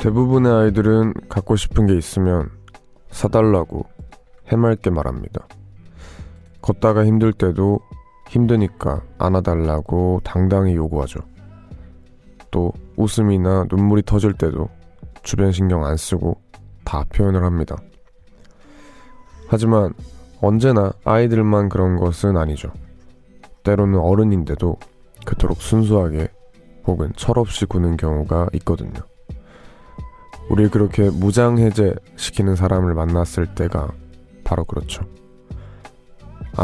대부분의 아이들은 갖고 싶은 게 있으면 사달라고 해맑게 말합니다. 걷다가 힘들 때도 힘드니까 안아달라고 당당히 요구하죠. 또 웃음이나 눈물이 터질 때도 주변 신경 안 쓰고 다 표현을 합니다. 하지만 언제나 아이들만 그런 것은 아니죠. 때로는 어른인데도 그토록 순수하게 혹은 철없이 구는 경우가 있거든요. 우리를 그렇게 무장해제시키는 사람을 만났을 때가 바로 그렇죠.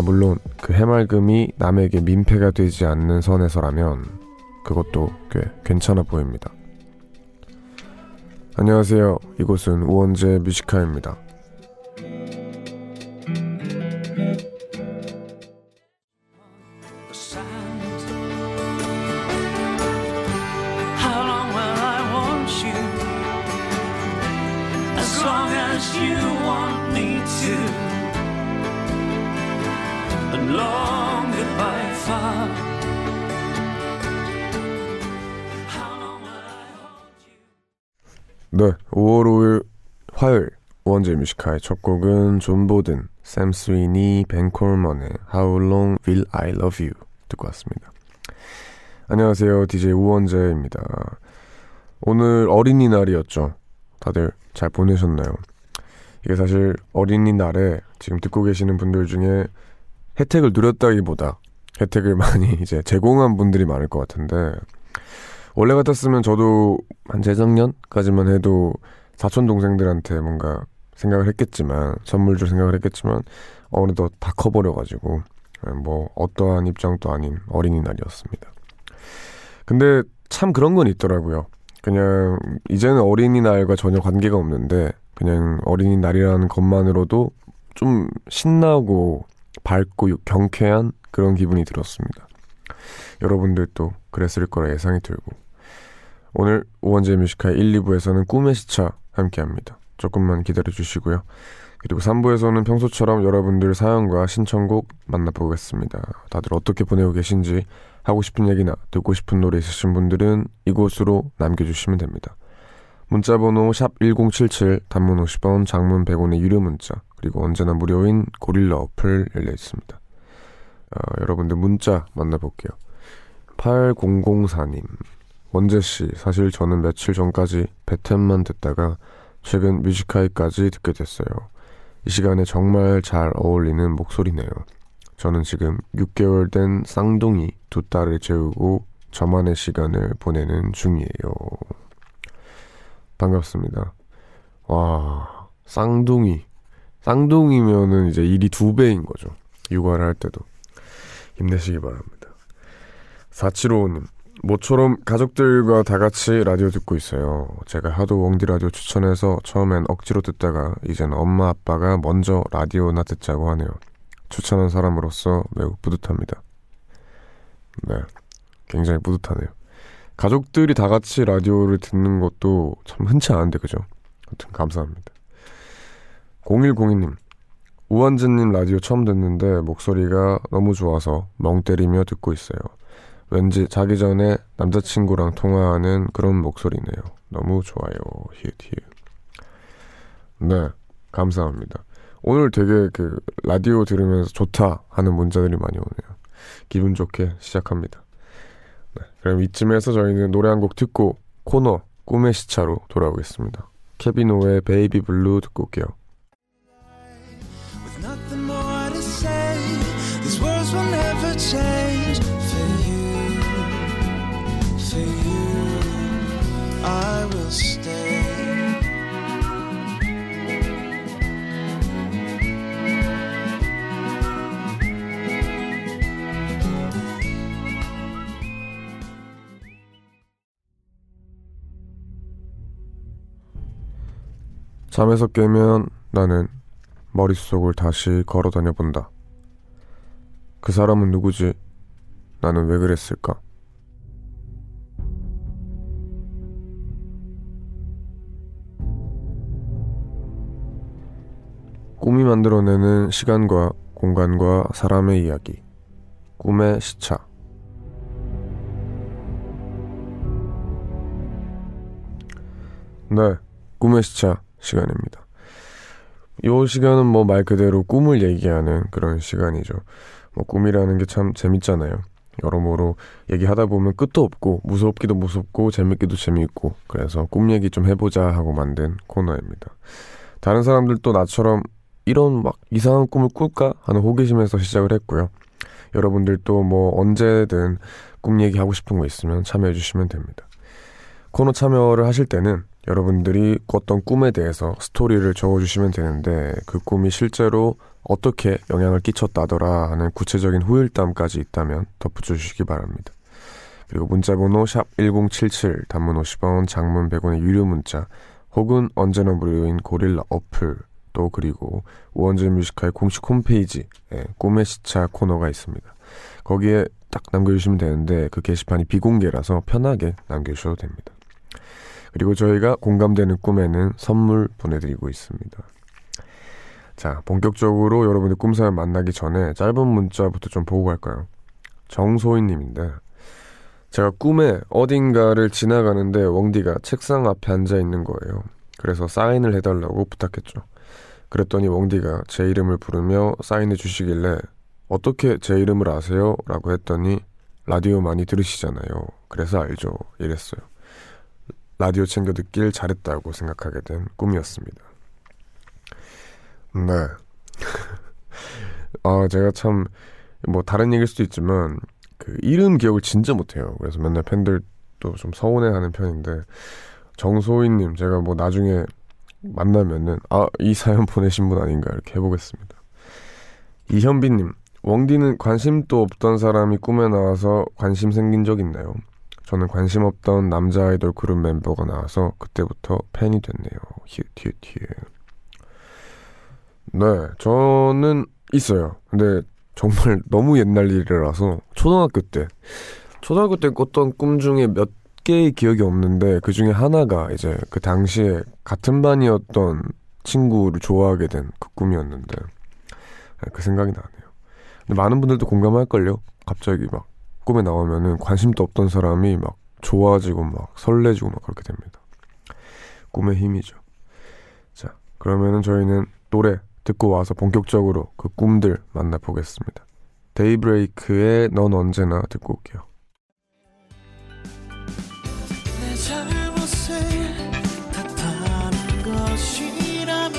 물론 그 해맑음이 남에게 민폐가 되지 않는 선에서라면 그것도 꽤 괜찮아 보입니다. 안녕하세요. 이곳은 우원재 뮤직 하이입니다. 'Cause you want me to, and longer by far. How long will I hold you? 네, 5월 5일 화요일 우원재 뮤직하이 첫 곡은 존 보든, 샘 스위니, 벤 콜먼의 How Long Will I Love You 듣고 왔습니다. 안녕하세요, DJ 우원재입니다. 오늘 어린이날이었죠. 다들 잘 보내셨나요? 이게 사실 어린이날에 지금 듣고 계시는 분들 중에 혜택을 누렸다기보다 혜택을 많이 이제 제공한 분들이 많을 것 같은데, 원래 같았으면 저도 한 재작년까지만 해도 사촌 동생들한테 뭔가 생각을 했겠지만, 선물 줄 생각을 했겠지만 어느덧 다 커버려가지고 뭐 어떠한 입장도 아닌 어린이날이었습니다. 근데 참 그런 건 있더라고요. 그냥 이제는 어린이날과 전혀 관계가 없는데 그냥 어린이날이라는 것만으로도 좀 신나고 밝고 경쾌한 그런 기분이 들었습니다. 여러분들도 그랬을 거라 예상이 들고, 오늘 우원재 뮤직하이 1, 2부에서는 꿈의 시차 함께합니다. 조금만 기다려주시고요. 그리고 3부에서는 평소처럼 여러분들 사연과 신청곡 만나보겠습니다. 다들 어떻게 보내고 계신지, 하고 싶은 얘기나 듣고 싶은 노래 있으신 분들은 이곳으로 남겨주시면 됩니다. 문자번호 샵1077, 단문 50원, 장문 100원의 유료 문자, 그리고 언제나 무료인 고릴라 어플 열려있습니다. 여러분들 문자 만나볼게요. 8004님, 원재씨, 사실 저는 며칠 전까지 배템만 듣다가 최근 뮤직하이까지 듣게 됐어요. 이 시간에 정말 잘 어울리는 목소리네요. 저는 지금 6개월 된 쌍둥이 두 딸을 재우고 저만의 시간을 보내는 중이에요. 반갑습니다. 와, 쌍둥이면은 이제 일이 2배인 거죠. 육아를 할 때도 힘내시기 바랍니다. 4755님, 모처럼 가족들과 다 같이 라디오 듣고 있어요. 제가 하도 웡디 라디오 추천해서 처음엔 억지로 듣다가 이젠 엄마 아빠가 먼저 라디오나 듣자고 하네요. 추천한 사람으로서 매우 뿌듯합니다. 네, 굉장히 뿌듯하네요. 가족들이 다 같이 라디오를 듣는 것도 참 흔치 않은데, 그죠? 아무튼 감사합니다. 0102님, 우원재님 라디오 처음 듣는데 목소리가 너무 좋아서 멍 때리며 듣고 있어요. 왠지 자기 전에 남자친구랑 통화하는 그런 목소리네요. 너무 좋아요. 히읗히읗. 네, 감사합니다. 오늘 되게 그 라디오 들으면서 좋다 하는 문자들이 많이 오네요. 기분 좋게 시작합니다. 네, 그럼 이쯤에서 저희는 노래 한 곡 듣고 코너 꿈의 시차로 돌아오겠습니다. 케비노의 베이비 블루 듣고 올게요. With nothing more to say, these words will never change. For you, I will stay. 잠에서 깨면 나는 머릿속을 다시 걸어 다녀본다. 그 사람은 누구지? 나는 왜 그랬을까? 꿈이 만들어내는 시간과 공간과 사람의 이야기. 꿈의 시차. 네, 꿈의 시차 시간입니다. 이 시간은 뭐 말 그대로 꿈을 얘기하는 그런 시간이죠. 뭐 꿈이라는 게 참 재밌잖아요. 여러모로 얘기하다 보면 끝도 없고 무섭기도 무섭고 재밌기도 재미있고, 그래서 꿈 얘기 좀 해보자 하고 만든 코너입니다. 다른 사람들도 나처럼 이런 막 이상한 꿈을 꿀까 하는 호기심에서 시작을 했고요. 여러분들도 뭐 언제든 꿈 얘기하고 싶은 거 있으면 참여해 주시면 됩니다. 코너 참여를 하실 때는 여러분들이 꿨던 꿈에 대해서 스토리를 적어주시면 되는데, 그 꿈이 실제로 어떻게 영향을 끼쳤다더라 하는 구체적인 후일담까지 있다면 덧붙여주시기 바랍니다. 그리고 문자번호 샵1077, 단문 50원, 장문 100원의 유료 문자, 혹은 언제나 무료인 고릴라 어플, 또 그리고 우원재 뮤지컬 공식 홈페이지에 꿈의 시차 코너가 있습니다. 거기에 딱 남겨주시면 되는데, 그 게시판이 비공개라서 편하게 남겨주셔도 됩니다. 그리고 저희가 공감되는 꿈에는 선물 보내드리고 있습니다. 자, 본격적으로 여러분들 꿈사연 만나기 전에 짧은 문자부터 좀 보고 갈까요? 정소희님인데, 제가 꿈에 어딘가를 지나가는데 웡디가 책상 앞에 앉아있는 거예요. 그래서 사인을 해달라고 부탁했죠. 그랬더니 웡디가 제 이름을 부르며 사인해 주시길래 어떻게 제 이름을 아세요? 라고 했더니 라디오 많이 들으시잖아요. 그래서 알죠. 이랬어요. 라디오 챙겨 듣길 잘했다고 생각하게 된 꿈이었습니다. 네. 아, 제가 참 뭐 다른 얘기일 수도 있지만 그 이름 기억을 진짜 못해요. 그래서 맨날 팬들도 좀 서운해하는 편인데, 정소희님, 제가 뭐 나중에 만나면은 아, 이 사연 보내신 분 아닌가 이렇게 해보겠습니다. 이현비님, 웡디는 관심도 없던 사람이 꿈에 나와서 관심 생긴 적 있나요? 저는 관심 없던 남자 아이돌 그룹 멤버가 나와서 그때부터 팬이 됐네요. 히읗. 네, 저는 있어요. 근데 정말 너무 옛날 일이라서 초등학교 때 꿨던 꿈 중에 몇 개의 기억이 없는데, 그 중에 하나가 이제 그 당시에 같은 반이었던 친구를 좋아하게 된 그 꿈이었는데, 그 생각이 나네요. 근데 많은 분들도 공감할걸요? 갑자기 막 꿈에 나오면은 관심도 없던 사람이 막 좋아지고 막 설레지고 막 그렇게 됩니다. 꿈의 힘이죠. 자, 그러면은 저희는 노래 듣고 와서 본격적으로 그 꿈들 만나보겠습니다. 데이브레이크의 넌 언제나 듣고 올게요. 내 잘못을 탓하는 것이라면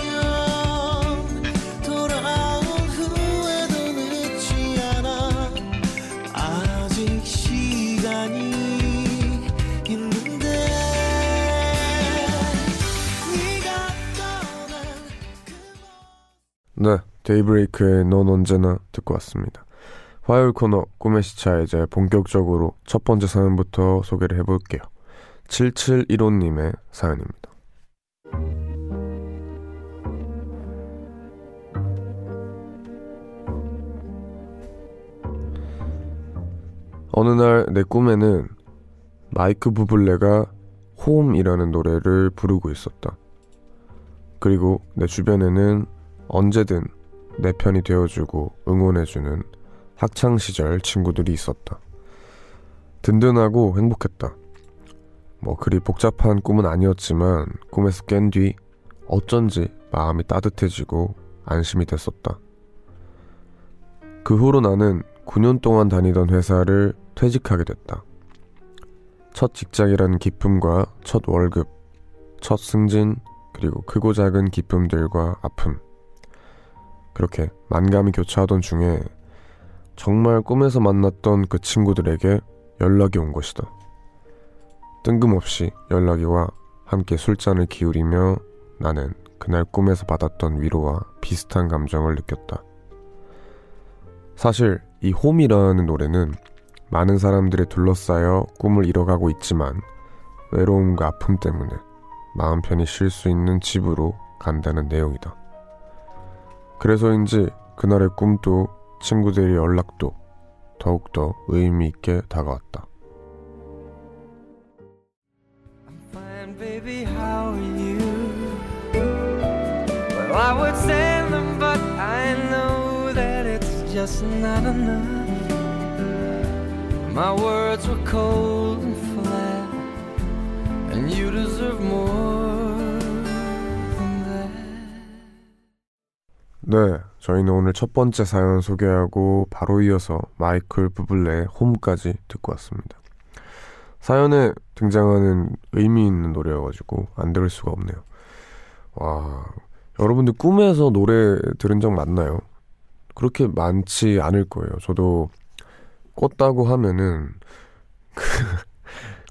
네, 데이브레이크의 넌 언제나 듣고 왔습니다. 화요일 코너 꿈의 시차, 이제 본격적으로 첫 번째 사연부터 소개를 해볼게요. 7715님의 사연입니다. 어느 날 내 꿈에는 마이크 부블레가 홈이라는 노래를 부르고 있었다. 그리고 내 주변에는 언제든 내 편이 되어주고 응원해주는 학창시절 친구들이 있었다. 든든하고 행복했다. 뭐 그리 복잡한 꿈은 아니었지만 꿈에서 깬 뒤 어쩐지 마음이 따뜻해지고 안심이 됐었다. 그 후로 나는 9년 동안 다니던 회사를 퇴직하게 됐다. 첫 직장이라는 기쁨과 첫 월급, 첫 승진, 그리고 크고 작은 기쁨들과 아픔, 그렇게 만감이 교차하던 중에 정말 꿈에서 만났던 그 친구들에게 연락이 온 것이다. 뜬금없이 연락이 와 함께 술잔을 기울이며 나는 그날 꿈에서 받았던 위로와 비슷한 감정을 느꼈다. 사실 이 홈이라는 노래는 많은 사람들이 둘러싸여 꿈을 잃어가고 있지만 외로움과 아픔 때문에 마음 편히 쉴 수 있는 집으로 간다는 내용이다. 그래서인지 그날의 꿈도 친구들의 연락도 더욱더 의미 있게 다가왔다. I'm fine, baby, how are you? Well, I would say them, but I know that it's just not enough. My words were cold and flat, and you deserve more. 네, 저희는 오늘 첫 번째 사연 소개하고 바로 이어서 마이클 부블레의 홈까지 듣고 왔습니다. 사연에 등장하는 의미 있는 노래여가지고 안 들을 수가 없네요. 와, 여러분들 꿈에서 노래 들은 적 많나요? 그렇게 많지 않을 거예요. 저도 꿨다고 하면은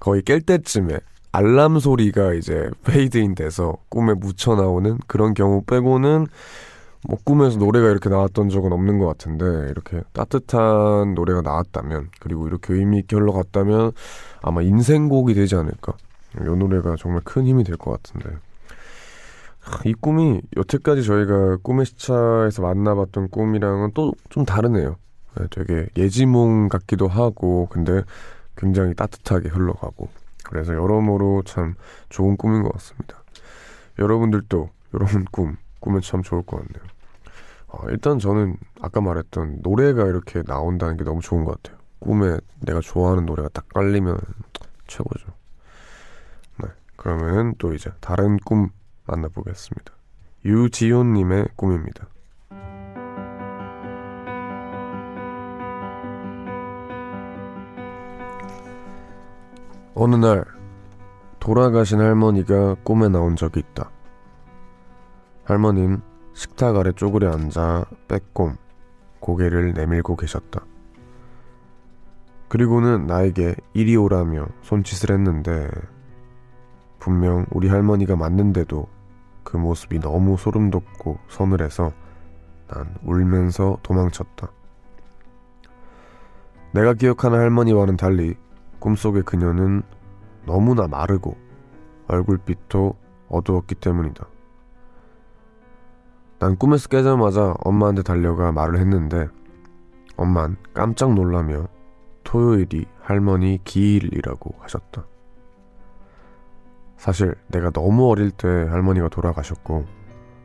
거의 깰 때쯤에 알람 소리가 이제 페이드인 돼서 꿈에 묻혀 나오는 그런 경우 빼고는 뭐 꿈에서 노래가 이렇게 나왔던 적은 없는 것 같은데, 이렇게 따뜻한 노래가 나왔다면, 그리고 이렇게 의미 있게 흘러갔다면 아마 인생곡이 되지 않을까. 이 노래가 정말 큰 힘이 될 것 같은데, 이 꿈이 여태까지 저희가 꿈의 시차에서 만나봤던 꿈이랑은 또 좀 다르네요. 되게 예지몽 같기도 하고 근데 굉장히 따뜻하게 흘러가고, 그래서 여러모로 참 좋은 꿈인 것 같습니다. 여러분들도 이런 꿈 꾸면 참 좋을 것 같네요. 일단 저는 아까 말했던 노래가 이렇게 나온다는 게 너무 좋은 것 같아요. 꿈에 내가 좋아하는 노래가 딱 깔리면 최고죠. 네, 그러면 또 이제 다른 꿈 만나보겠습니다. 유지온님의 꿈입니다. 어느 날 돌아가신 할머니가 꿈에 나온 적이 있다. 할머니는 식탁 아래 쪼그려 앉아 빼꼼 고개를 내밀고 계셨다. 그리고는 나에게 이리 오라며 손짓을 했는데, 분명 우리 할머니가 맞는데도 그 모습이 너무 소름 돋고 서늘해서 난 울면서 도망쳤다. 내가 기억하는 할머니와는 달리 꿈속의 그녀는 너무나 마르고 얼굴빛도 어두웠기 때문이다. 난 꿈에서 깨자마자 엄마한테 달려가 말을 했는데, 엄만 깜짝 놀라며 토요일이 할머니 기일이라고 하셨다. 사실 내가 너무 어릴 때 할머니가 돌아가셨고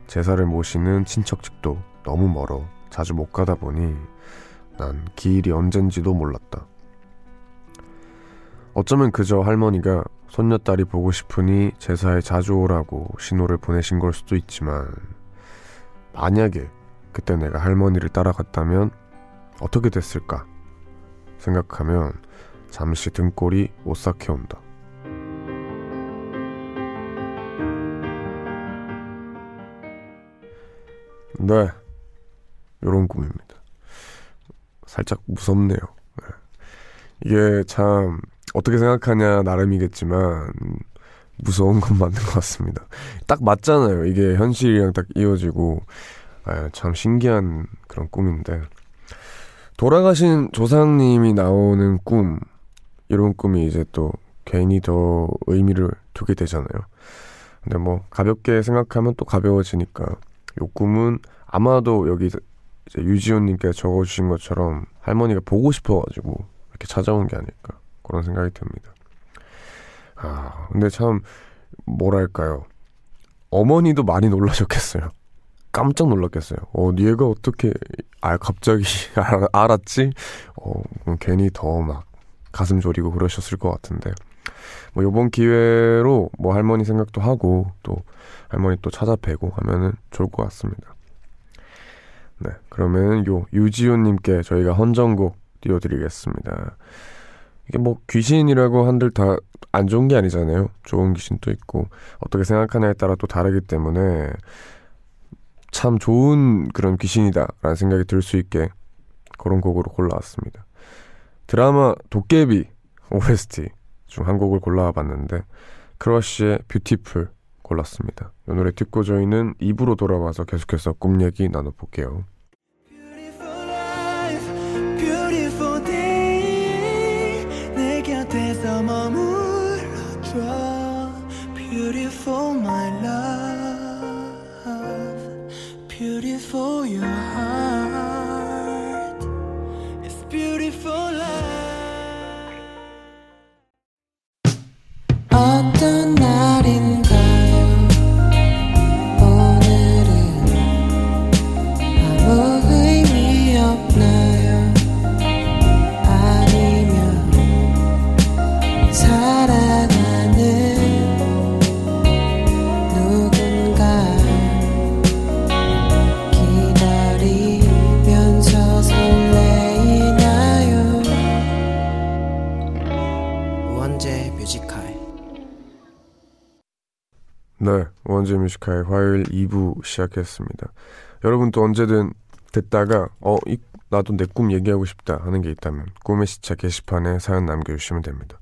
제사를 모시는 친척집도 너무 멀어 자주 못 가다 보니 난 기일이 언젠지도 몰랐다. 어쩌면 그저 할머니가 손녀딸이 보고 싶으니 제사에 자주 오라고 신호를 보내신 걸 수도 있지만, 만약에 그때 내가 할머니를 따라갔다면 어떻게 됐을까 생각하면 잠시 등골이 오싹해온다. 네, 요런 꿈입니다. 살짝 무섭네요. 네. 이게 참 어떻게 생각하냐 나름이겠지만 무서운 건 맞는 것 같습니다. 딱 맞잖아요. 이게 현실이랑 딱 이어지고. 아, 참 신기한 그런 꿈인데, 돌아가신 조상님이 나오는 꿈, 이런 꿈이 이제 또 괜히 더 의미를 두게 되잖아요. 근데 뭐 가볍게 생각하면 또 가벼워지니까, 요 꿈은 아마도 여기 유지훈님께서 적어주신 것처럼 할머니가 보고 싶어가지고 이렇게 찾아온 게 아닐까, 그런 생각이 듭니다. 아, 근데 참 뭐랄까요, 어머니도 많이 놀라셨겠어요. 깜짝 놀랐겠어요. 얘가 어떻게 갑자기 알았지? 괜히 더 막 가슴 졸이고 그러셨을 것 같은데, 뭐 요번 기회로 뭐 할머니 생각도 하고 또 할머니 또 찾아뵈고 하면은 좋을 것 같습니다. 네, 그러면 요 유지훈님께 저희가 헌정곡 띄워드리겠습니다. 이게 뭐 귀신이라고 한들 다 안 좋은 게 아니잖아요. 좋은 귀신도 있고 어떻게 생각하냐에 따라 또 다르기 때문에 참 좋은 그런 귀신이다라는 생각이 들 수 있게 그런 곡으로 골라왔습니다. 드라마 도깨비 OST 중 한 곡을 골라봤는데 크러쉬의 뷰티풀 골랐습니다. 이 노래 듣고 저희는 2부로 돌아와서 계속해서 꿈 얘기 나눠볼게요. Beautiful life, beautiful day. 내 곁에서 머물러줘. Beautiful my love, beautiful your heart. It's beautiful life. 어떤 날인가요? 오늘은 아무 의미 없나요? 아니면 사랑하는 누군가 기다려 네, 우원재 뮤직 하이 화요일 2부 시작했습니다. 여러분 또 언제든 듣다가 나도 내 꿈 얘기하고 싶다 하는 게 있다면 꿈의 시차 게시판에 사연 남겨주시면 됩니다.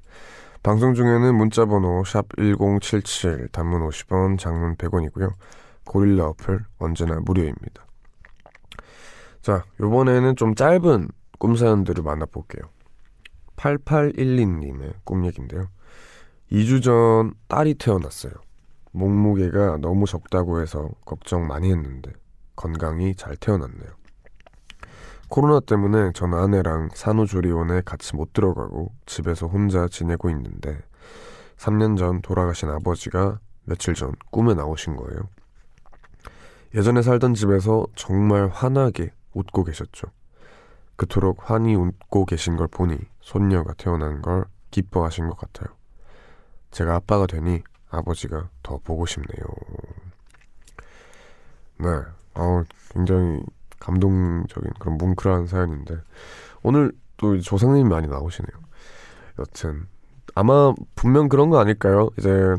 방송 중에는 문자번호 샵1077 단문 50원 장문 100원이고요. 고릴라 어플 언제나 무료입니다. 자, 이번에는 좀 짧은 꿈 사연들을 만나볼게요. 8812님의 꿈 얘기인데요. 2주 전 딸이 태어났어요. 몸무게가 너무 적다고 해서 걱정 많이 했는데 건강히 잘 태어났네요. 코로나 때문에 전 아내랑 산후조리원에 같이 못 들어가고 집에서 혼자 지내고 있는데 3년 전 돌아가신 아버지가 며칠 전 꿈에 나오신 거예요. 예전에 살던 집에서 정말 환하게 웃고 계셨죠. 그토록 환히 웃고 계신 걸 보니 손녀가 태어난 걸 기뻐하신 것 같아요. 제가 아빠가 되니 아버지가 더 보고 싶네요. 네, 굉장히 감동적인 그런 뭉클한 사연인데 오늘 또 조상님이 많이 나오시네요. 여튼 아마 분명 그런 거 아닐까요? 이제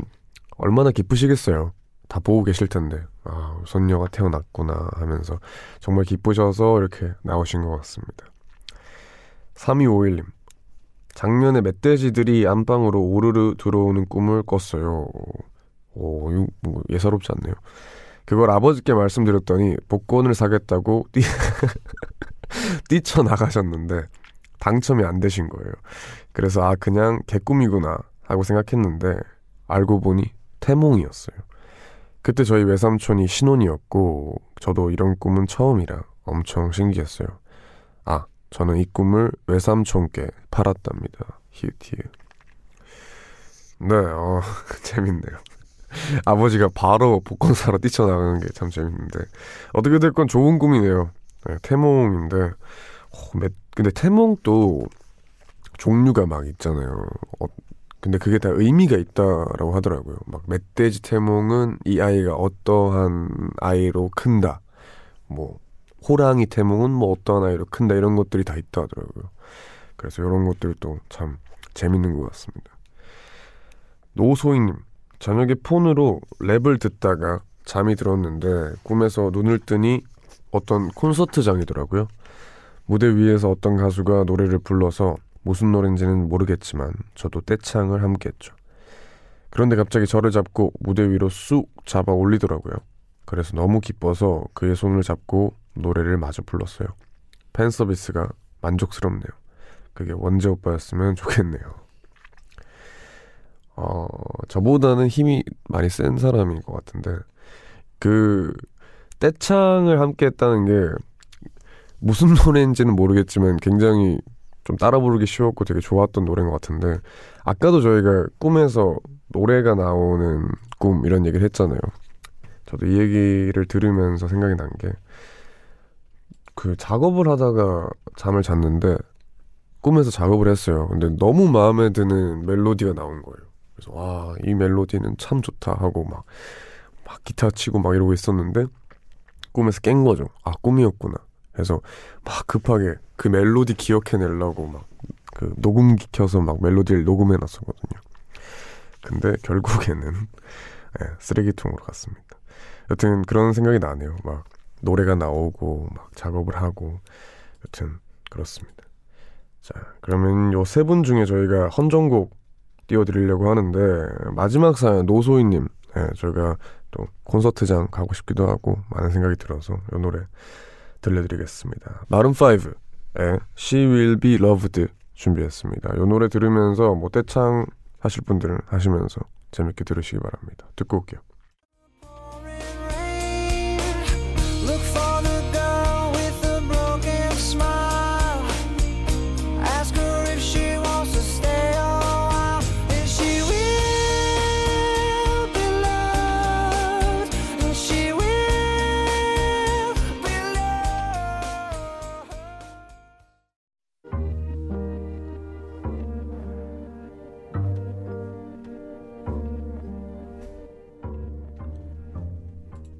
얼마나 기쁘시겠어요. 다 보고 계실 텐데 손녀가 태어났구나 하면서 정말 기쁘셔서 이렇게 나오신 것 같습니다. 3251님, 작년에 멧돼지들이 안방으로 오르르 들어오는 꿈을 꿨어요. 이거 뭐 예사롭지 않네요. 그걸 아버지께 말씀드렸더니 복권을 사겠다고 뛰쳐나가셨는데 당첨이 안 되신 거예요. 그래서 그냥 개꿈이구나 하고 생각했는데 알고 보니 태몽이었어요. 그때 저희 외삼촌이 신혼이었고 저도 이런 꿈은 처음이라 엄청 신기했어요. 저는 이 꿈을 외삼촌께 팔았답니다. 히읗히읗. 네, 재밌네요. 아버지가 바로 복권 사러 뛰쳐나가는 게 참 재밌는데 어떻게 될 건 좋은 꿈이네요. 네, 태몽인데 근데 태몽도 종류가 막 있잖아요. 근데 그게 다 의미가 있다라고 하더라고요. 막 멧돼지 태몽은 이 아이가 어떠한 아이로 큰다, 뭐 호랑이 태몽은 뭐 어떠한 아이로 큰다, 이런 것들이 다 있다 하더라고요. 그래서 이런 것들도 참 재밌는 것 같습니다. 노소희님, 저녁에 폰으로 랩을 듣다가 잠이 들었는데 꿈에서 눈을 뜨니 어떤 콘서트장이더라고요. 무대 위에서 어떤 가수가 노래를 불러서 무슨 노래인지는 모르겠지만 저도 떼창을 함께 했죠. 그런데 갑자기 저를 잡고 무대 위로 쑥 잡아 올리더라고요. 그래서 너무 기뻐서 그의 손을 잡고 노래를 마저 불렀어요. 팬 서비스가 만족스럽네요. 그게 원재 오빠였으면 좋겠네요. 저보다는 힘이 많이 센 사람인 것 같은데 떼창을 함께 했다는 게 무슨 노래인지는 모르겠지만 굉장히 좀 따라 부르기 쉬웠고 되게 좋았던 노래인 것 같은데 아까도 저희가 꿈에서 노래가 나오는 꿈 이런 얘기를 했잖아요. 저도 이 얘기를 들으면서 생각이 난 게 그 작업을 하다가 잠을 잤는데 꿈에서 작업을 했어요. 근데 너무 마음에 드는 멜로디가 나온 거예요. 그래서 이 멜로디는 참 좋다 하고 막 기타 치고 막 이러고 있었는데 꿈에서 깬 거죠. 꿈이었구나. 그래서 막 급하게 그 멜로디 기억해내려고 그 녹음기 켜서 멜로디를 녹음해놨었거든요. 근데 결국에는 쓰레기통으로 갔습니다. 여튼 그런 생각이 나네요. 노래가 나오고 작업을 하고 여튼 그렇습니다. 자, 그러면 요 세 분 중에 저희가 헌정곡 띄워드리려고 하는데 마지막 사연 노소희님, 저희가 또 콘서트장 가고 싶기도 하고 많은 생각이 들어서 이 노래 들려드리겠습니다. 마룬5의 She Will Be Loved 준비했습니다. 이 노래 들으면서 떼창 하실 분들은 하시면서 재밌게 들으시기 바랍니다. 듣고 올게요.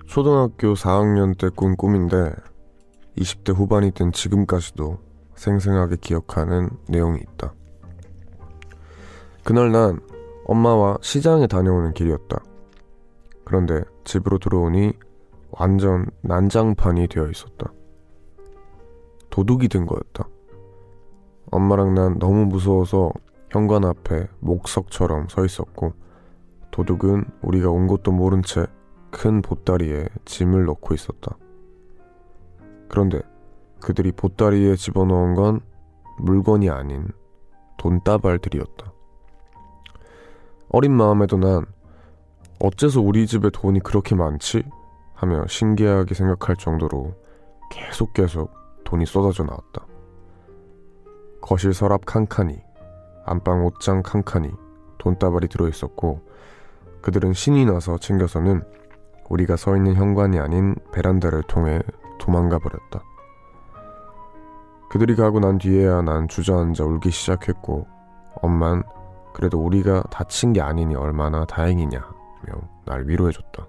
초등학교 4학년 때 꾼 꿈인데 20대 후반이 된 지금까지도 생생하게 기억하는 내용이 있다. 그날 난 엄마와 시장에 다녀오는 길이었다. 그런데 집으로 들어오니 완전 난장판이 되어 있었다. 도둑이 든 거였다. 엄마랑 난 너무 무서워서 현관 앞에 목석처럼 서 있었고, 도둑은 우리가 온 것도 모른 채 큰 보따리에 짐을 넣고 있었다. 그런데 그들이 보따리에 집어넣은 건 물건이 아닌 돈다발들이었다. 어린 마음에도 난 어째서 우리 집에 돈이 그렇게 많지? 하며 신기하게 생각할 정도로 계속 돈이 쏟아져 나왔다. 거실 서랍 칸칸이, 안방 옷장 칸칸이 돈다발이 들어있었고, 그들은 신이 나서 챙겨서는 우리가 서 있는 현관이 아닌 베란다를 통해 도망가 버렸다. 그들이 가고 난 뒤에야 난 주저앉아 울기 시작했고, 엄만 그래도 우리가 다친 게 아니니 얼마나 다행이냐며 날 위로해줬다.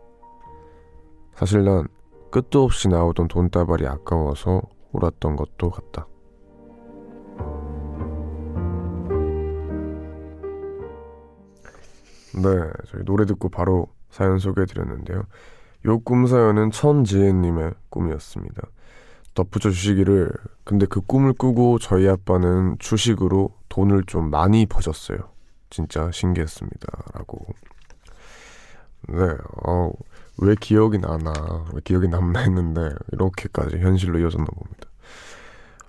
사실 난 끝도 없이 나오던 돈다발이 아까워서 울었던 것도 같다. 네, 저희 노래 듣고 바로 사연 소개해드렸는데요. 요 꿈사연은 천지혜님의 꿈이었습니다. 덧붙여 주시기를, 근데 그 꿈을 꾸고 저희 아빠는 주식으로 돈을 좀 많이 버셨어요. 진짜 신기했습니다. 라고. 네, 왜 기억이 나나, 왜 기억이 남나 했는데 이렇게까지 현실로 이어졌나 봅니다.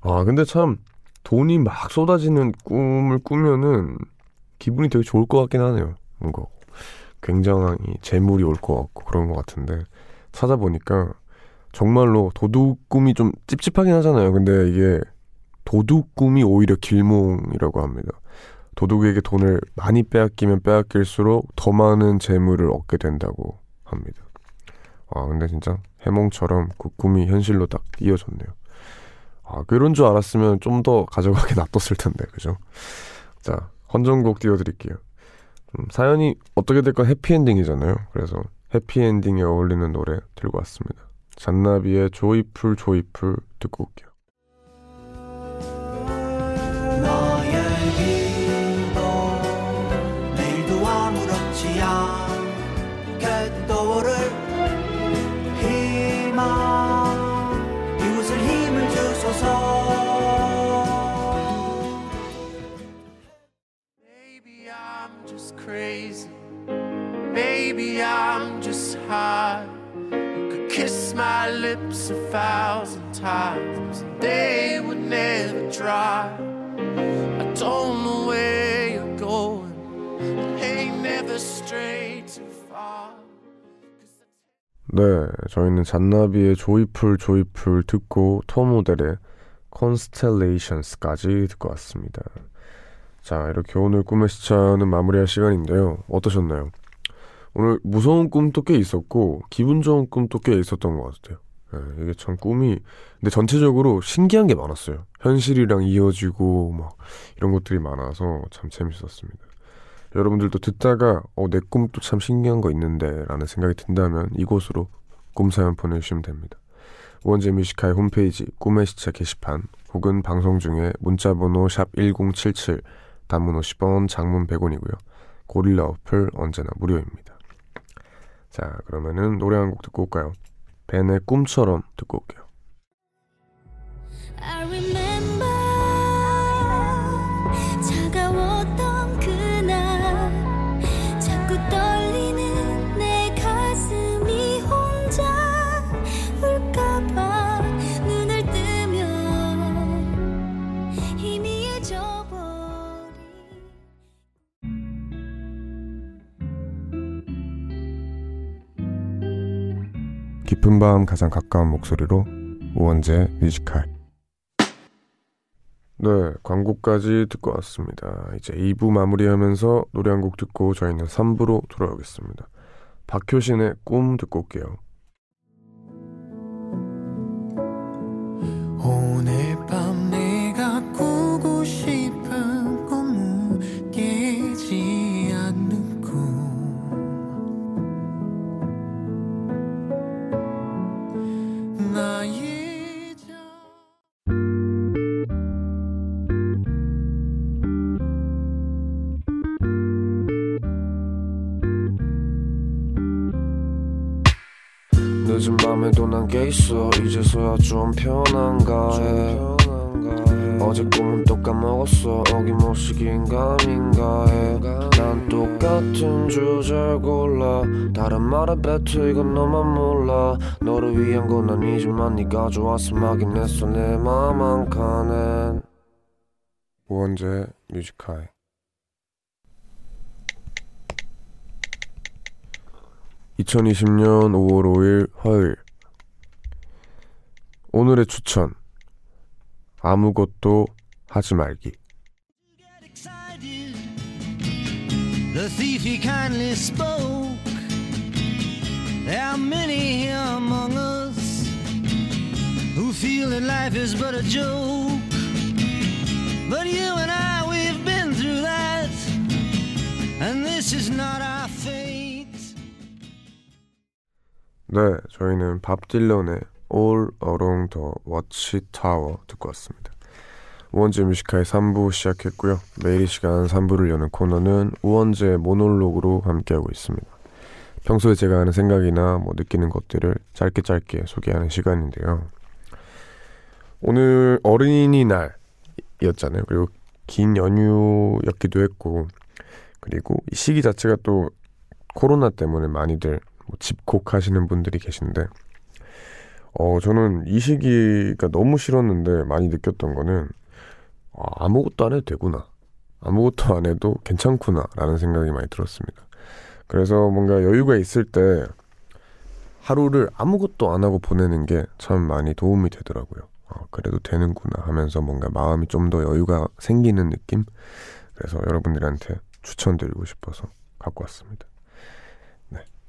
아, 근데 참 돈이 막 쏟아지는 꿈을 꾸면은 기분이 되게 좋을 것 같긴 하네요. 뭔가 굉장히 재물이 올 것 같고 그런 것 같은데, 찾아보니까 정말로 도둑 꿈이 좀 찝찝하긴 하잖아요. 근데 이게 도둑 꿈이 오히려 길몽이라고 합니다. 도둑에게 돈을 많이 빼앗기면 빼앗길수록 더 많은 재물을 얻게 된다고 합니다. 아, 근데 진짜 해몽처럼 그 꿈이 현실로 딱 이어졌네요. 아, 그런 줄 알았으면 좀 더 가져가게 놔뒀을 텐데, 그죠? 자, 헌정곡 띄워드릴게요. 사연이 어떻게 될건 해피엔딩이잖아요. 그래서 해피엔딩에 어울리는 노래 들고 왔습니다. 잔나비의 조이풀 조이풀 듣고 올게요. Maybe I'm just high. You could kiss my lips 1,000 times, they would never dry. I don't know where you're going, ain't never strayed too far. 네, 저희는 잔나비의 조이풀 조이풀 듣고 토모델의 Constellations까지 듣고 왔습니다. 자, 이렇게 오늘 꿈의 시차는 마무리할 시간인데요. 어떠셨나요? 오늘 무서운 꿈도 꽤 있었고 기분 좋은 꿈도 꽤 있었던 것 같아요. 네, 이게 참 꿈이 근데 전체적으로 신기한 게 많았어요. 현실이랑 이어지고 막 이런 것들이 많아서 참 재밌었습니다. 여러분들도 듣다가 내 꿈도 참 신기한 거 있는데 라는 생각이 든다면 이곳으로 꿈사연 보내주시면 됩니다. 우원재 뮤직하이 홈페이지 꿈의 시차 게시판, 혹은 방송 중에 문자번호 샵1077, 단문 50원, 장문 100원이고요. 고릴라 어플 언제나 무료입니다. 자, 그러면은 노래 한 곡 듣고 올까요? 벤의 꿈처럼 듣고 올게요. I remember 차가웠던 그날, 자꾸 떨리는 내 가슴이 혼자 울까봐 눈을 뜨면 희미해져 버린. 깊은 밤 가장 가까운 목소리로 우원재 뮤지컬. 네, 광고까지 듣고 왔습니다. 이제 2부 마무리하면서 노래 한 곡 듣고 저희는 3부로 돌아오겠습니다. 박효신의 꿈 듣고 올게요. 오늘 밤 내가 꾸고 싶은 꿈은 깨지 않는 꿈, 나의 지친 밤에도 난 깨 있어. 이제서야 좀 편한가 해. 어제 꿈은 또 까먹었어. 어김없이 긴가민가 해. 난 똑같은 주제를 골라 다른 말에 뱉어. 이건 너만 몰라. 너를 위한 건 아니지만 네가 좋았음 하긴 했어. 내 맘 한 칸엔 우원재 뮤직 하이. (music high) 2020년 5월 5일 화요일. 오늘의 추천. 아무것도 하지 말기. The thief he kindly spoke. There are many here among us who feel that life is but a joke. But you and I, we've been through that, and this is not our fate. 네, 저희는 밥 딜런의 All Along the Watchtower 듣고 왔습니다. 우원재 뮤지카의 3부 시작했고요. 매일 이 시간 3부를 여는 코너는 우원재의 모놀로그로 함께하고 있습니다. 평소에 제가 하는 생각이나 느끼는 것들을 짧게 소개하는 시간인데요. 오늘 어린이날이었잖아요. 그리고 긴 연휴였기도 했고, 그리고 이 시기 자체가 또 코로나 때문에 많이들 집콕하시는 분들이 계신데, 저는 이 시기가 너무 싫었는데 많이 느꼈던 거는 아무것도 안 해도 되구나, 아무것도 안 해도 괜찮구나 라는 생각이 많이 들었습니다. 그래서 뭔가 여유가 있을 때 하루를 아무것도 안 하고 보내는 게 참 많이 도움이 되더라고요. 그래도 되는구나 하면서 뭔가 마음이 좀 더 여유가 생기는 느낌? 그래서 여러분들한테 추천드리고 싶어서 갖고 왔습니다.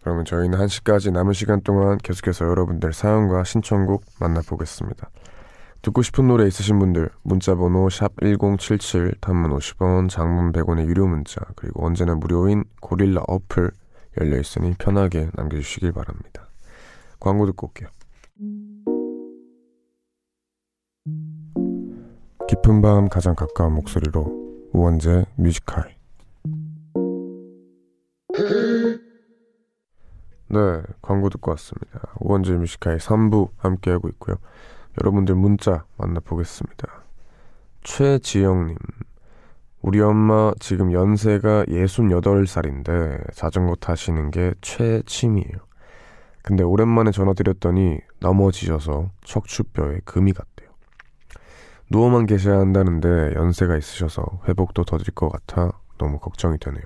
그러면 저희는 1시까지 남은 시간 동안 계속해서 여러분들 사연과 신청곡 만나보겠습니다. 듣고 싶은 노래 있으신 분들 문자번호 샵1077, 단문 50원, 장문 100원의 유료 문자, 그리고 언제나 무료인 고릴라 어플 열려있으니 편하게 남겨주시길 바랍니다. 광고 듣고 올게요. 깊은 밤 가장 가까운 목소리로 우원재 뮤직하이. 네, 광고 듣고 왔습니다. 우원재 뮤지카의 3부 함께하고 있고요. 여러분들 문자 만나보겠습니다. 최지영님, 우리 엄마 지금 연세가 68살인데 자전거 타시는 게 최취미예요. 근데 오랜만에 전화드렸더니 넘어지셔서 척추뼈에 금이 갔대요. 누워만 계셔야 한다는데 연세가 있으셔서 회복도 더딜 것 같아 너무 걱정이 되네요.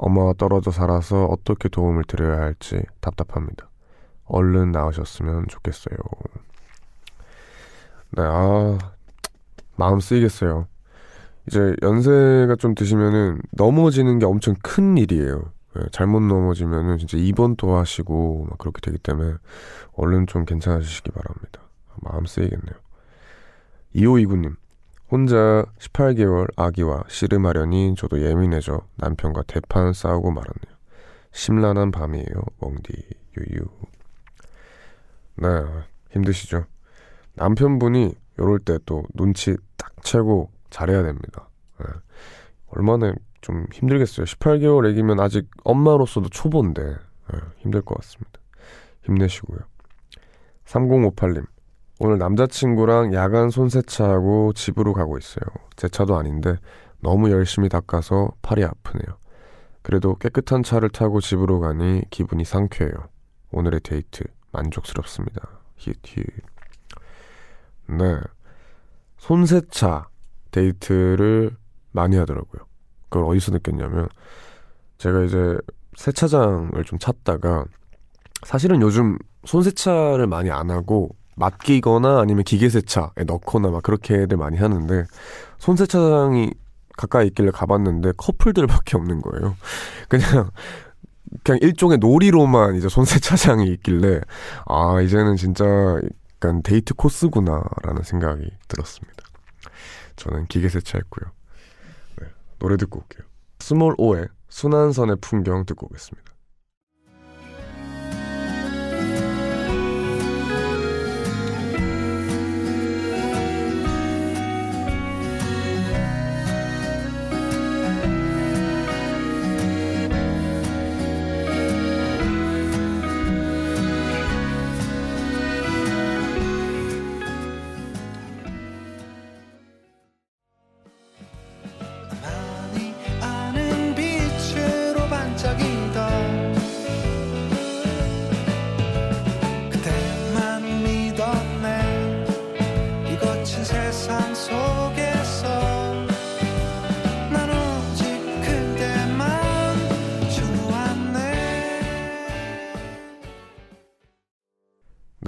엄마와 떨어져 살아서 어떻게 도움을 드려야 할지 답답합니다. 얼른 나으셨으면 좋겠어요. 네, 마음 쓰이겠어요. 이제 연세가 좀 드시면은 넘어지는 게 엄청 큰 일이에요. 네, 잘못 넘어지면은 진짜 입원도 하시고 막 그렇게 되기 때문에 얼른 좀 괜찮아지시기 바랍니다. 마음 쓰이겠네요. 2529님, 혼자 18개월 아기와 씨름하려니 저도 예민해져 남편과 대판 싸우고 말았네요. 심란한 밤이에요. 멍디 유유. 네, 힘드시죠? 남편분이 이럴 때 또 눈치 딱 채고 잘해야 됩니다. 네. 얼마나 좀 힘들겠어요. 18개월 아기면 아직 엄마로서도 초보인데 네, 힘들 것 같습니다. 힘내시고요. 3058님, 오늘 남자친구랑 야간 손세차하고 집으로 가고 있어요. 제 차도 아닌데 너무 열심히 닦아서 팔이 아프네요. 그래도 깨끗한 차를 타고 집으로 가니 기분이 상쾌해요. 오늘의 데이트 만족스럽습니다. 히히. 네, 손세차 데이트를 많이 하더라고요. 그걸 어디서 느꼈냐면, 제가 이제 세차장을 좀 찾다가, 사실은 요즘 손세차를 많이 안 하고 맡기거나 아니면 기계세차에 넣거나 막 그렇게들 많이 하는데, 손세차장이 가까이 있길래 가봤는데 커플들밖에 없는 거예요. 그냥 일종의 놀이로만 이제 손세차장이 있길래 이제는 진짜 약간 데이트 코스구나라는 생각이 들었습니다. 저는 기계세차했고요. 네, 노래 듣고 올게요. 스몰오의 순환선의 풍경 듣고 오겠습니다.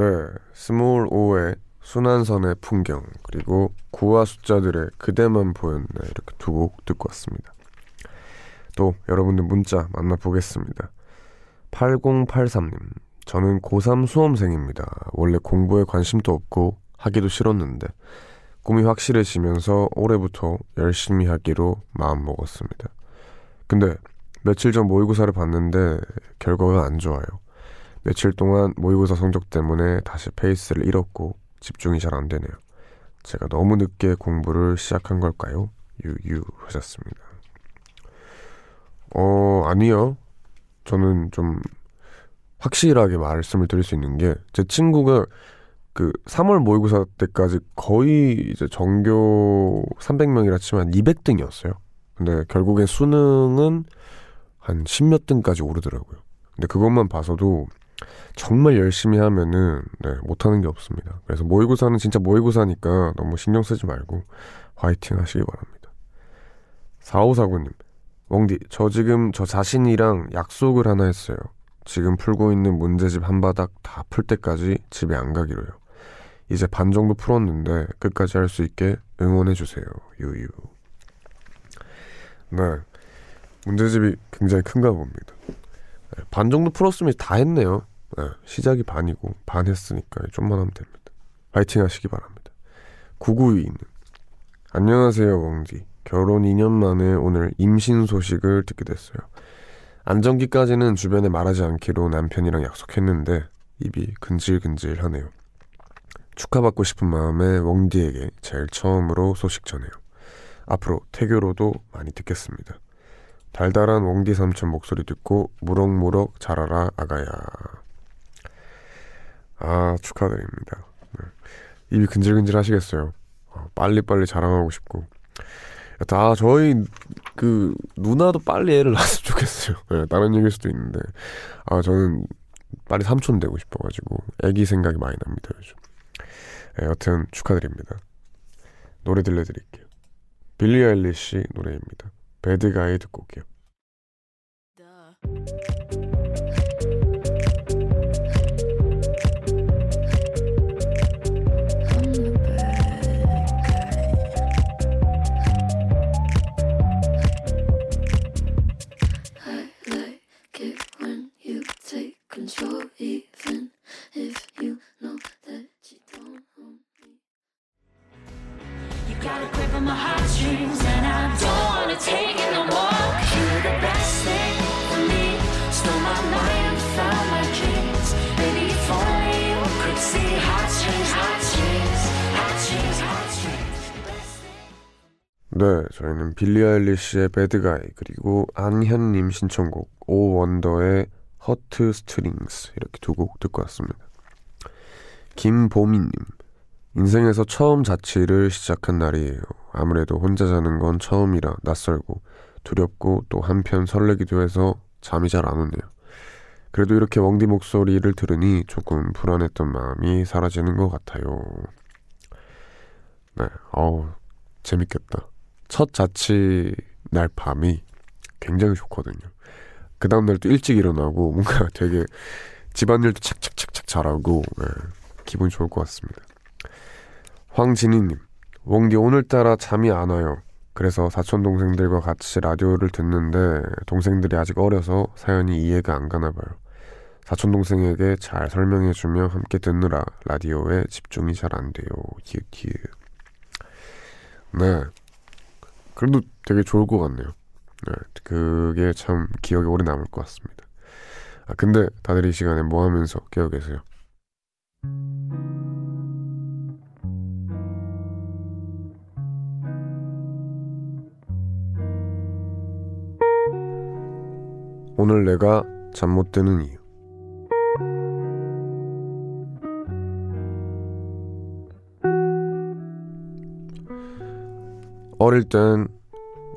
네, 스몰 5의 순환선의 풍경 그리고 9와 숫자들의 그대만 보였네 이렇게 두 곡 듣고 왔습니다. 또 여러분들 문자 만나보겠습니다. 8083님, 저는 고3 수험생입니다. 원래 공부에 관심도 없고 하기도 싫었는데 꿈이 확실해지면서 올해부터 열심히 하기로 마음먹었습니다. 근데 며칠 전 모의고사를 봤는데 결과가 안 좋아요. 며칠 동안 모의고사 성적 때문에 다시 페이스를 잃었고 집중이 잘 안 되네요. 제가 너무 늦게 공부를 시작한 걸까요? 유유 하셨습니다. 아니요. 저는 좀 확실하게 말씀을 드릴 수 있는 게 제 친구가 그 3월 모의고사 때까지 거의 이제 전교 300명이라 치면 200등이었어요. 근데 결국엔 수능은 한 10몇 등까지 오르더라고요. 근데 그것만 봐서도 정말 열심히 하면은 네, 못하는 게 없습니다. 그래서 모의고사는 진짜 모의고사니까 너무 신경 쓰지 말고 화이팅 하시기 바랍니다. 4549님, 웡디, 저 지금 저 자신이랑 약속을 하나 했어요. 지금 풀고 있는 문제집 한 바닥 다 풀 때까지 집에 안 가기로요. 이제 반 정도 풀었는데 끝까지 할 수 있게 응원해주세요. 유유. 네, 문제집이 굉장히 큰가 봅니다. 네, 반 정도 풀었으면 다 했네요. 네, 시작이 반이고 반 했으니까 좀만 하면 됩니다. 파이팅 하시기 바랍니다. 9922는 안녕하세요 웡디, 결혼 2년 만에 오늘 임신 소식을 듣게 됐어요. 안정기까지는 주변에 말하지 않기로 남편이랑 약속했는데 입이 근질근질하네요. 축하받고 싶은 마음에 웡디에게 제일 처음으로 소식 전해요. 앞으로 태교로도 많이 듣겠습니다. 달달한 웡디 삼촌 목소리 듣고 무럭무럭 자라라 아가야. 아, 축하드립니다. 네. 입이 근질근질 하시겠어요. 빨리빨리 자랑하고 싶고. 다 저희 그 누나도 빨리 애를 낳았으면 좋겠어요. 네, 다른 얘기일 수도 있는데 저는 빨리 삼촌 되고 싶어가지고 애기 생각이 많이 납니다 요즘. 네, 여튼 축하드립니다. 노래 들려드릴게요. 빌리 아일리시 노래입니다. 배드 가이 듣고 올게요. 네, 저희는 빌리 아일리시의 배드가이 그리고 안현님 신청곡 오원더의 허트 스트링스 이렇게 두 곡 듣고 왔습니다. 김보미님, 인생에서 처음 자취를 시작한 날이에요. 아무래도 혼자 자는 건 처음이라 낯설고 두렵고 또 한편 설레기도 해서 잠이 잘 안 오네요. 그래도 이렇게 웡디 목소리를 들으니 조금 불안했던 마음이 사라지는 것 같아요. 네, 재밌겠다. 첫 자취 날 밤이 굉장히 좋거든요. 그 다음날 또 일찍 일어나고 뭔가 되게 집안일도 착착착착 잘하고 네, 기분이 좋을 것 같습니다. 황진희님, 웡디 오늘따라 잠이 안 와요. 그래서 사촌동생들과 같이 라디오를 듣는데 동생들이 아직 어려서 사연이 이해가 안 가나 봐요. 사촌동생에게 잘 설명해주며 함께 듣느라 라디오에 집중이 잘 안 돼요. 히읗히읗. 네, 그래도 되게 좋을 것 같네요. 네, 그게 참 기억에 오래 남을 것 같습니다. 근데 다들 이 시간에 뭐 하면서 깨어 계세요? 오늘 내가 잠 못 드는 이유. 어릴 땐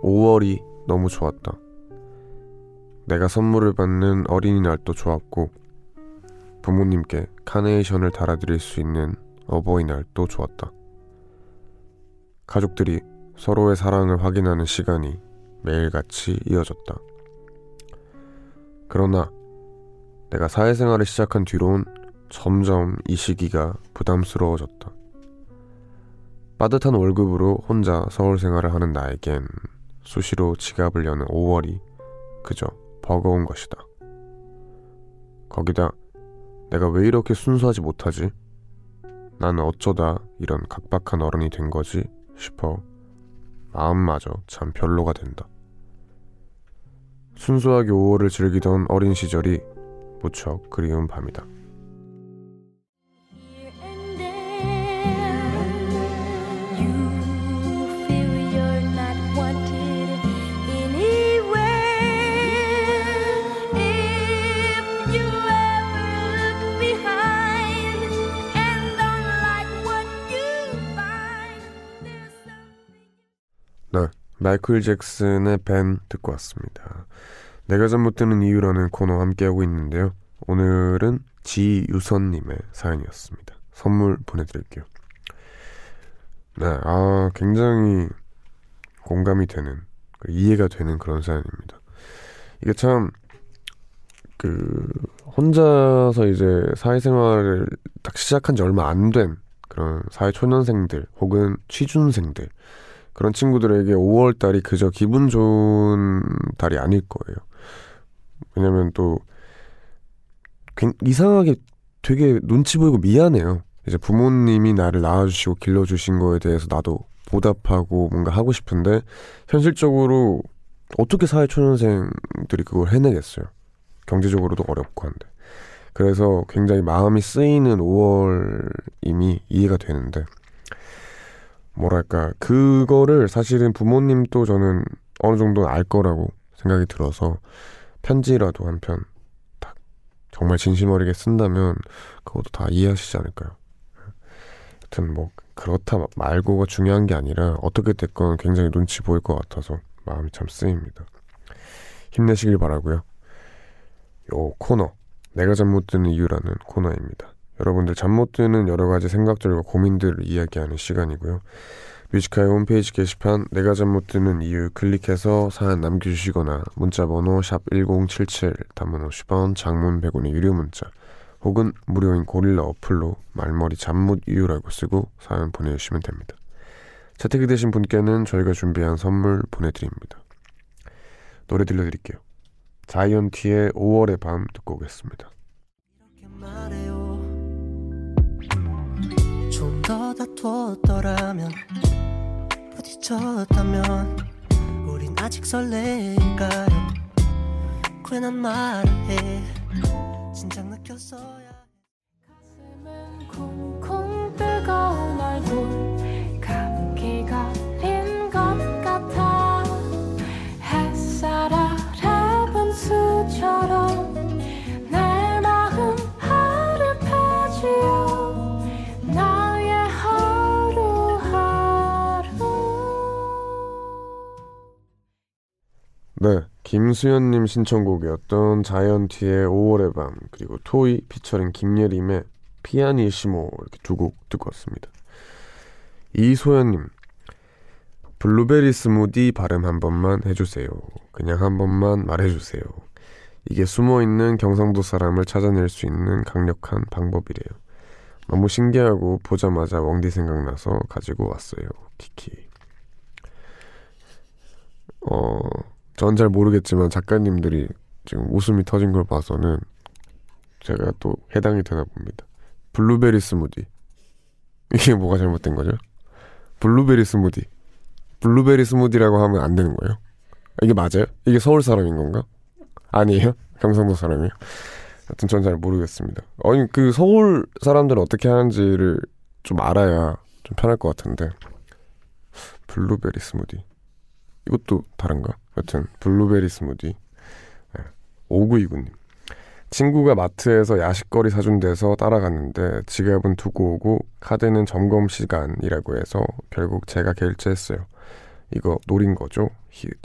5월이 너무 좋았다. 내가 선물을 받는 어린이날도 좋았고 부모님께 카네이션을 달아드릴 수 있는 어버이날도 좋았다. 가족들이 서로의 사랑을 확인하는 시간이 매일같이 이어졌다. 그러나 내가 사회생활을 시작한 뒤론 점점 이 시기가 부담스러워졌다. 빠듯한 월급으로 혼자 서울 생활을 하는 나에겐 수시로 지갑을 여는 5월이 그저 버거운 것이다. 거기다 내가 왜 이렇게 순수하지 못하지? 나는 어쩌다 이런 각박한 어른이 된 거지? 싶어 마음마저 참 별로가 된다. 순수하게 5월을 즐기던 어린 시절이 무척 그리운 밤이다. 네, 마이클 잭슨의 밴 듣고 왔습니다. 내가 잘못 듣는 이유라는 코너 함께하고 있는데요. 오늘은 지유선님의 사연이었습니다. 선물 보내드릴게요. 네, 굉장히 공감이 되는, 이해가 되는 그런 사연입니다. 이게 참 혼자서 이제 사회생활을 딱 시작한 지 얼마 안 된 그런 사회초년생들 혹은 취준생들, 그런 친구들에게 5월달이 그저 기분 좋은 달이 아닐 거예요. 왜냐면 또 이상하게 되게 눈치 보이고 미안해요. 이제 부모님이 나를 낳아주시고 길러주신 거에 대해서 나도 보답하고 뭔가 하고 싶은데, 현실적으로 어떻게 사회초년생들이 그걸 해내겠어요. 경제적으로도 어렵고 한데. 그래서 굉장히 마음이 쓰이는 5월임이 이해가 되는데, 뭐랄까, 그거를 사실은 부모님도 저는 어느 정도는 알 거라고 생각이 들어서 편지라도 한 편 딱 정말 진심 어리게 쓴다면 그것도 다 이해하시지 않을까요? 하여튼 뭐 그렇다 말고가 중요한 게 아니라 어떻게 됐건 굉장히 눈치 보일 것 같아서 마음이 참 쓰입니다. 힘내시길 바라고요. 요 코너, 내가 잠 못 드는 이유라는 코너입니다. 여러분들 잠 못 드는 여러 가지 생각들과 고민들을 이야기하는 시간이고요. 뮤지카의 홈페이지 게시판 내가 잠 못 드는 이유 클릭해서 사연 남겨주시거나 문자번호 샵1077, 단문 50원, 장문 100원의 유료 문자 혹은 무료인 고릴라 어플로 말머리 잠 못 이유라고 쓰고 사연 보내주시면 됩니다. 채택이 되신 분께는 저희가 준비한 선물 보내드립니다. 노래 들려드릴게요. 자이언티의 5월의 밤 듣고 오겠습니다. 더 다투었더라면 부딪혔다면 우린 아직 설레일까요? 괜한 말을 해 진작 느꼈어야 가슴은 콩콩 뜨거운 얼굴 감기가 린 것 같아 햇살 아래본 수처럼 내 마음 아름다지요 네, 김수연님 신청곡이었던 자이언티의 5월의 밤, 그리고 토이 피처링 김예림의 피아니시모, 이렇게 두 곡 듣고 왔습니다. 이소연님, 블루베리 스무디 발음 한 번만 해주세요. 그냥 한 번만 말해주세요. 이게 숨어있는 경상도 사람을 찾아낼 수 있는 강력한 방법이래요. 너무 신기하고 보자마자 왕디 생각나서 가지고 왔어요. 키키. 전 잘 모르겠지만 작가님들이 지금 웃음이 터진 걸 봐서는 제가 또 해당이 되나 봅니다. 블루베리 스무디, 이게 뭐가 잘못된 거죠? 블루베리 스무디, 블루베리 스무디라고 하면 안 되는 거예요? 이게 맞아요? 이게 서울 사람인 건가? 아니에요? 경상도 사람이에요? 하여튼 전 잘 모르겠습니다. 아니, 그 서울 사람들은 어떻게 하는지를 좀 알아야 좀 편할 것 같은데. 블루베리 스무디, 이것도 다른가? 여튼 블루베리 스무디. 5929님, 친구가 마트에서 야식거리 사준 데서 따라갔는데 지갑은 두고 오고 카드는 점검 시간이라고 해서 결국 제가 결제했어요. 이거 노린 거죠? 히읗.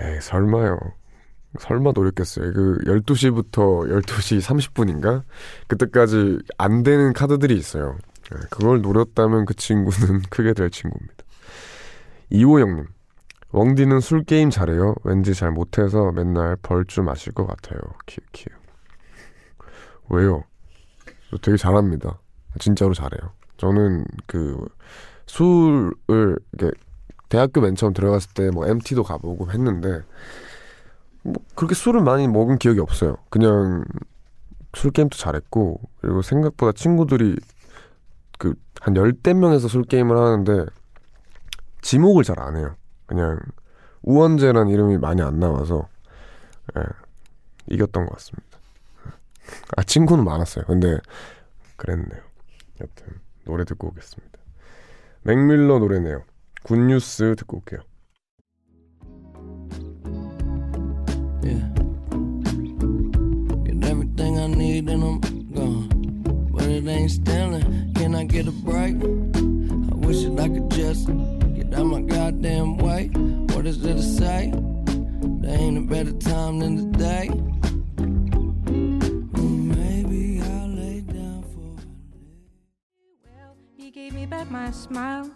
에이, 설마 노렸겠어요. 그 12시부터 12시 30분인가? 그때까지 안 되는 카드들이 있어요. 그걸 노렸다면 그 친구는 크게 될 친구입니다. 이호영님, 왕디는 술 게임 잘해요. 왠지 잘 못해서 맨날 벌주 마실 것 같아요. 키키요. 왜요? 되게 잘합니다. 진짜로 잘해요. 저는 그 술을 이렇게 대학교 맨 처음 들어갔을 때 뭐 MT도 가보고 했는데 뭐 그렇게 술을 많이 먹은 기억이 없어요. 그냥 술 게임도 잘했고, 그리고 생각보다 친구들이 그 한 10대 명에서 술 게임을 하는데 지목을 잘 안 해요. 그냥 우원재라는 이름이 많이 안 나와서 예, 이겼던 것 같습니다. 아, 친구는 많았어요. 근데 그랬네요. 여튼 노래 듣고 오겠습니다. 맥밀러 노래네요. 굿뉴스 듣고 올게요. Yeah. Get everything I need and I'm gone. But it ain't stealing. Can I get a break? I wish that I could just get out my goddamn way. What is there to say? There ain't a better time than today. Maybe I'll lay down for it. Well, he gave me back my smile,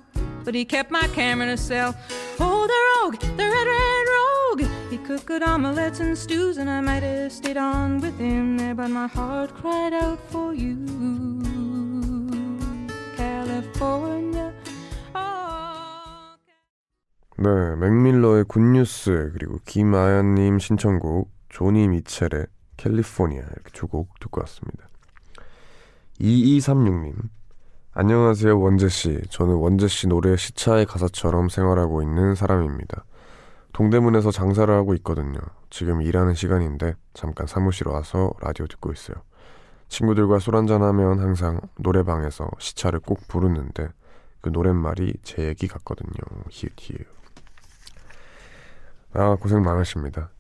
but he kept my camera in a cell. Oh, the rogue, the red, red rogue. He cooked good omelettes and stews, and I might have stayed on with him there, but my heart cried out for you, California. Oh, 네, 맥밀러의 굿뉴스, 그리고 김아연님 신청곡 조니 미첼의 캘리포니아, 이렇게 두 곡 듣고 왔습니다. 2236님, 안녕하세요 원재씨. 저는 원재씨 노래 시차의 가사처럼 생활하고 있는 사람입니다. 동대문에서 장사를 하고 있거든요. 지금 일하는 시간인데 잠깐 사무실 와서 라디오 듣고 있어요. 친구들과 술 한잔하면 항상 노래방에서 시차를 꼭 부르는데 그 노랫말이 제 얘기 같거든요. 히읗히읗. 아, 고생 많으십니다.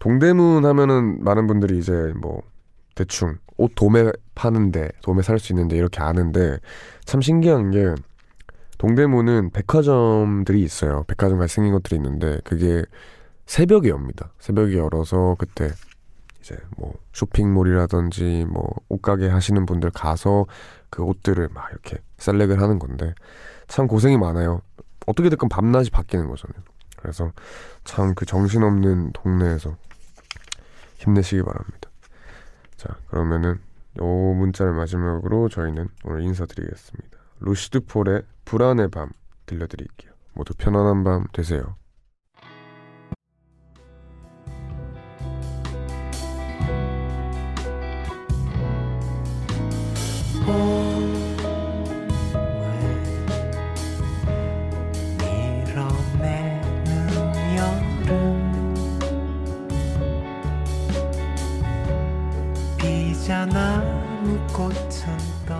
동대문 하면은 많은 분들이 이제 뭐 대충 옷 도매 파는데, 도매 살 수 있는데 이렇게 아는데, 참 신기한 게 동대문은 백화점들이 있어요. 백화점 같이 생긴 것들이 있는데 그게 새벽에 엽니다. 새벽에 열어서 그때 이제 뭐 쇼핑몰이라든지 뭐 옷가게 하시는 분들 가서 그 옷들을 막 이렇게 셀렉을 하는 건데 참 고생이 많아요. 어떻게 됐건 밤낮이 바뀌는 거잖아요. 그래서 참 그 정신없는 동네에서 힘내시기 바랍니다. 자, 그러면은 요 문자를 마지막으로 저희는 오늘 인사드리겠습니다. 루시드 폴의 불안의 밤 들려드릴게요. 모두 편안한 밤 되세요. 나 꽃은 떠